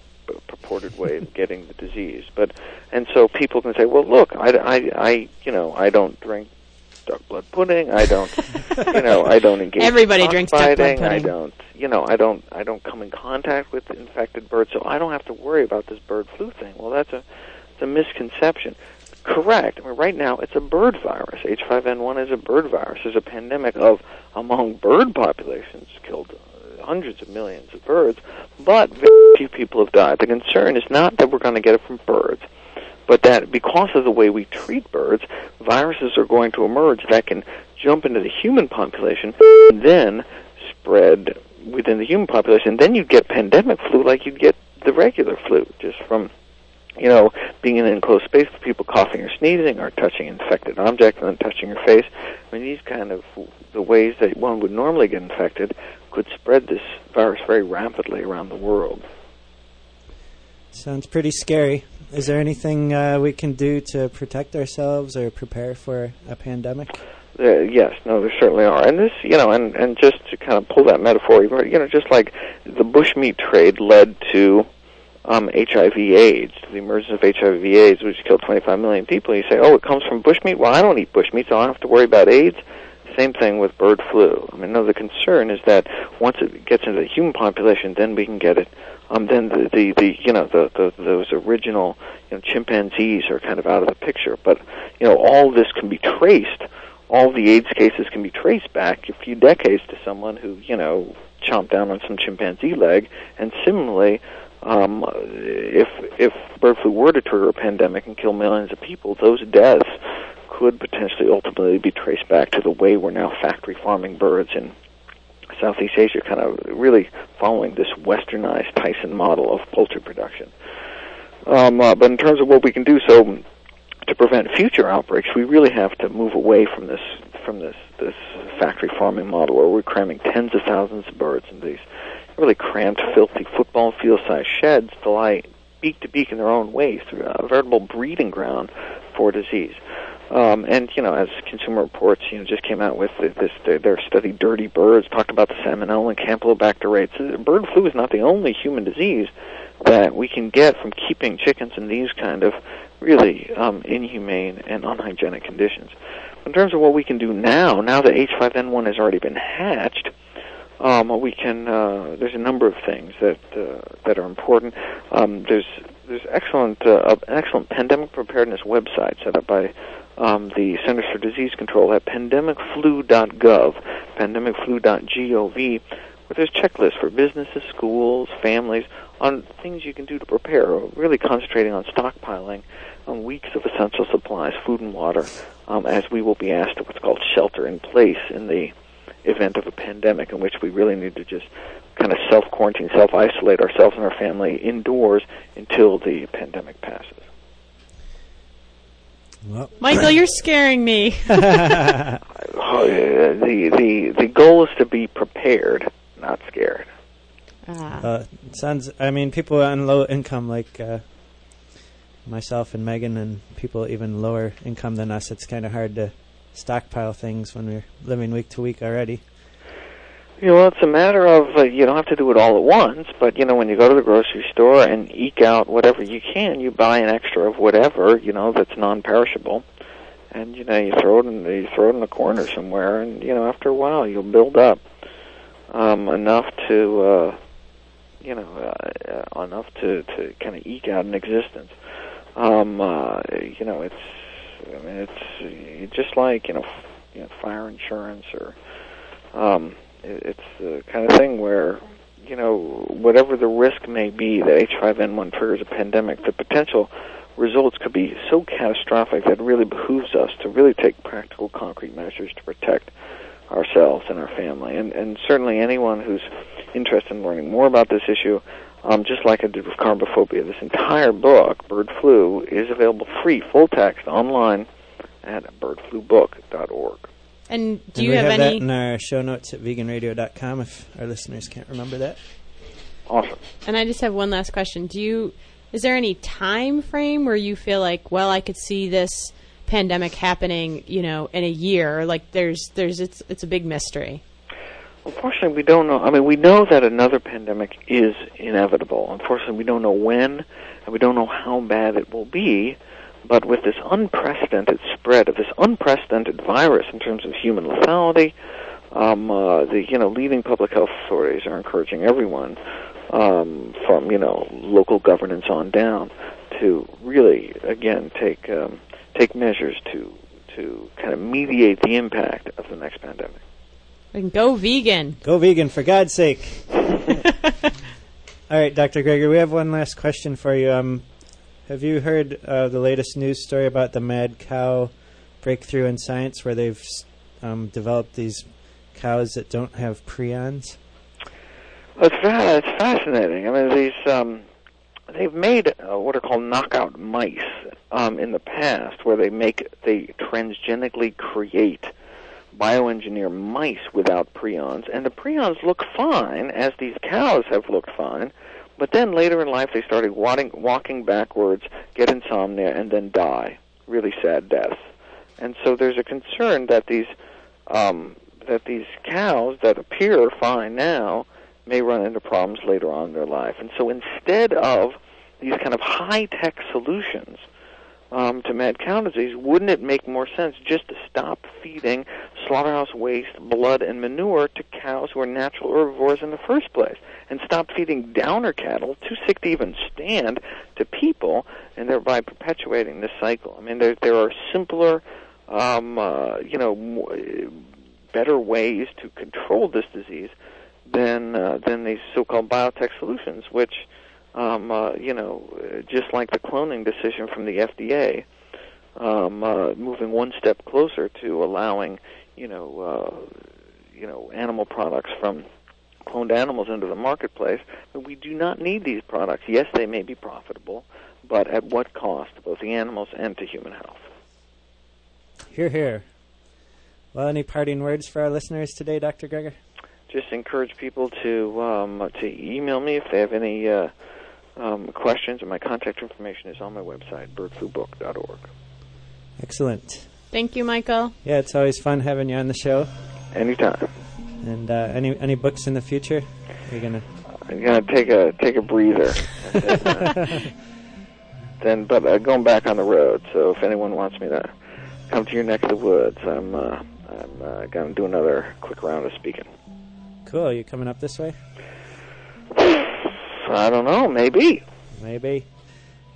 purported way of getting the disease. But and so people can say, well, look, I, I, I you know, I don't drink duck blood pudding. I don't, you know, I don't engage. Everybody drinks duck blood pudding. I don't, you know, I don't, I don't come in contact with infected birds, so I don't have to worry about this bird flu thing. Well, that's a, it's a misconception. Correct. I mean, right now it's a bird virus. H five N one is a bird virus. It's a pandemic of among bird populations killed hundreds of millions of birds, but very few people have died. The concern is not that we're going to get it from birds, but that because of the way we treat birds, viruses are going to emerge that can jump into the human population and then spread within the human population. Then you get pandemic flu like you get the regular flu, just from, you know, being in an enclosed space with people coughing or sneezing or touching infected objects and then touching your face. I mean, these kind of the ways that one would normally get infected could spread this virus very rapidly around the world. Sounds pretty scary. Is there anything uh, we can do to protect ourselves or prepare for a pandemic? Uh, yes, no, there certainly are. And this, you know, and, and just to kind of pull that metaphor, you know, just like the bushmeat trade led to um, H I V AIDS, the emergence of H I V AIDS, which killed twenty-five million people. You say, oh, it comes from bushmeat? Well, I don't eat bushmeat, so I don't have to worry about AIDS. Same thing with bird flu. I mean, no, the concern is that once it gets into the human population, then we can get it. Um, then the, the, the you know the, the those original you know, chimpanzees are kind of out of the picture. But you know, all this can be traced. All the AIDS cases can be traced back a few decades to someone who you know chomped down on some chimpanzee leg. And similarly, um, if if bird flu were to trigger a pandemic and kill millions of people, those deaths could potentially ultimately be traced back to the way we're now factory farming birds in Southeast Asia, kind of really following this westernized Tyson model of poultry production. Um, uh, but in terms of what we can do so to prevent future outbreaks, we really have to move away from this from this, this factory farming model where we're cramming tens of thousands of birds in these really cramped, filthy football field-sized sheds to lie beak to beak in their own waste, a veritable breeding ground for disease. Um, and, you know, as Consumer Reports, you know, just came out with this, their study, Dirty Birds, talked about the salmonella and campylobacter rates. Bird flu is not the only human disease that we can get from keeping chickens in these kind of really um, inhumane and unhygienic conditions. In terms of what we can do now, now that H five N one has already been hatched, um, we can, uh, there's a number of things that uh, that are important. Um, there's there's excellent uh, an excellent pandemic preparedness website set up by Um, the Centers for Disease Control at pandemic flu dot gov, pandemic flu dot gov, where there's checklists for businesses, schools, families, on things you can do to prepare, really concentrating on stockpiling on weeks of essential supplies, food and water, um, as we will be asked to what's called shelter in place in the event of a pandemic, in which we really need to just kind of self-quarantine, self-isolate ourselves and our family indoors until the pandemic passes. Well, Michael, you're scaring me. uh, the, the the goal is to be prepared, not scared. Ah. Uh, sounds. I mean, people on low income, like uh, myself and Megan, and people even lower income than us, it's kind of hard to stockpile things when we're living week to week already. You know, it's a matter of uh, you don't have to do it all at once, but, you know, when you go to the grocery store and eke out whatever you can, you buy an extra of whatever, you know, that's non-perishable. And, you know, you throw it in the, you throw it in the corner somewhere, and, you know, after a while you'll build up um, enough to, uh, you know, uh, enough to, to kind of eke out an existence. Um, uh, you know, it's, I mean, it's just like, you know, f- you know fire insurance or... Um, It's the kind of thing where, you know, whatever the risk may be that H five N one triggers a pandemic, the potential results could be so catastrophic that it really behooves us to really take practical, concrete measures to protect ourselves and our family. And, and certainly anyone who's interested in learning more about this issue, um, just like I did with Carbophobia, this entire book, Bird Flu, is available free, full text, online at bird flu book dot org. And do and you we have, have any? That in our show notes at vegan radio dot com if our listeners can't remember that. Awesome. And I just have one last question. Do you? Is there any time frame where you feel like, well, I could see this pandemic happening, you know, in a year? Or like there's, there's, it's, it's a big mystery. Unfortunately, we don't know. I mean, we know that another pandemic is inevitable. Unfortunately, we don't know when, and we don't know how bad it will be. But with this unprecedented spread of this unprecedented virus in terms of human lethality, um, uh, the you know leading public health authorities are encouraging everyone, um, from you know local governance on down, to really again take um, take measures to to kind of mediate the impact of the next pandemic. And go vegan! Go vegan for God's sake! All right, Doctor Greger, we have one last question for you. Um, Have you heard uh, the latest news story about the mad cow breakthrough in science where they've um, developed these cows that don't have prions? It's, it's fascinating. I mean, these um, they've made uh, what are called knockout mice. um, in the past where they make, they transgenically create, bioengineer mice without prions, and the prions look fine, as these cows have looked fine, but then later in life they started walking, walking backwards, get insomnia, and then die. Really sad deaths. And so there's a concern that these um, that these cows that appear fine now may run into problems later on in their life. And so instead of these kind of high-tech solutions um, to mad cow disease, wouldn't it make more sense just to stop feeding slaughterhouse waste, blood, and manure to cows who are natural herbivores in the first place, and stop feeding downer cattle, too sick to even stand, to people, and thereby perpetuating this cycle? I mean, there, there are simpler, um, uh, you know, better ways to control this disease than uh, than these so-called biotech solutions, which, um, uh, you know, just like the cloning decision from the F D A, um, uh, moving one step closer to allowing, you know, uh, you know, animal products from cloned animals into the marketplace. But we do not need these products. Yes, they may be profitable, but at what cost, both the animals and to human health? Hear, hear. Well, any parting words for our listeners today, Doctor Greger? Just encourage people to um, to email me if they have any uh, um, questions, and my contact information is on my website, bird flu book dot org. Excellent. Thank you, Michael. Yeah, it's always fun having you on the show. Anytime. And uh, any any books in the future? Are you gonna? I'm gonna take a take a breather. And then, uh, then, but uh, going back on the road. So if anyone wants me to come to your neck of the woods, I'm uh, I'm uh, gonna do another quick round of speaking. Cool. Are you coming up this way? I don't know. Maybe. Maybe.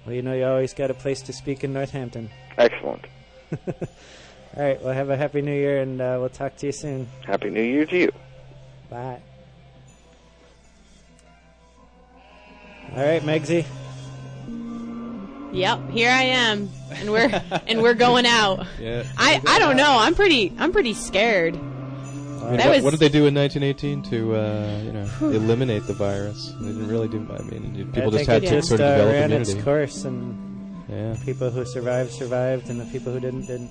Well, you know, you always got a place to speak in Northampton. Excellent. All right. Well, have a happy new year, and uh, we'll talk to you soon. Happy new year to you. Bye. All right, Megsy. Yep, here I am, and we're and we're going out. Yeah. I, I don't know. I'm pretty I'm pretty scared. I mean, what, what did they do in nineteen eighteen to, uh, you know, eliminate the virus? They didn't really do. I mean, people I just had to just, sort of uh, develop ran immunity. Its course, and yeah. People who survived survived, and the people who didn't didn't.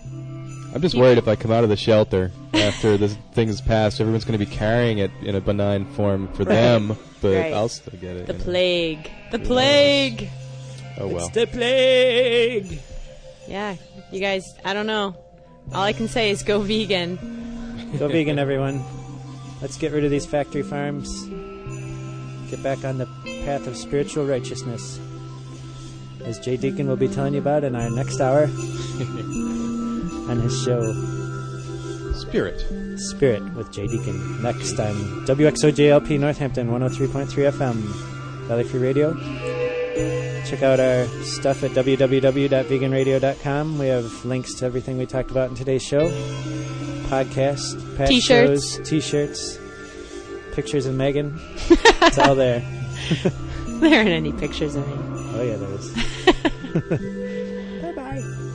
I'm just yeah. worried if I come out of the shelter after this thing's passed, everyone's going to be carrying it in a benign form for right. them, but right. I'll still get it. The plague, know. the yeah. plague. Oh well, it's the plague. Yeah, you guys. I don't know. All I can say is go vegan. Go vegan, everyone. Let's get rid of these factory farms. Get back on the path of spiritual righteousness, as Jay Deacon will be telling you about in our next hour on his show. Spirit. Spirit with Jay Deacon. Next on W X O J L P Northampton, one oh three point three F M, Valley Free Radio. Check out our stuff at w w w dot vegan radio dot com. We have links to everything we talked about in today's show. Podcast, past t-shirts. shows, t-shirts, pictures of Megan. It's all there. There aren't any pictures of me. Oh, yeah, there is. Bye-bye.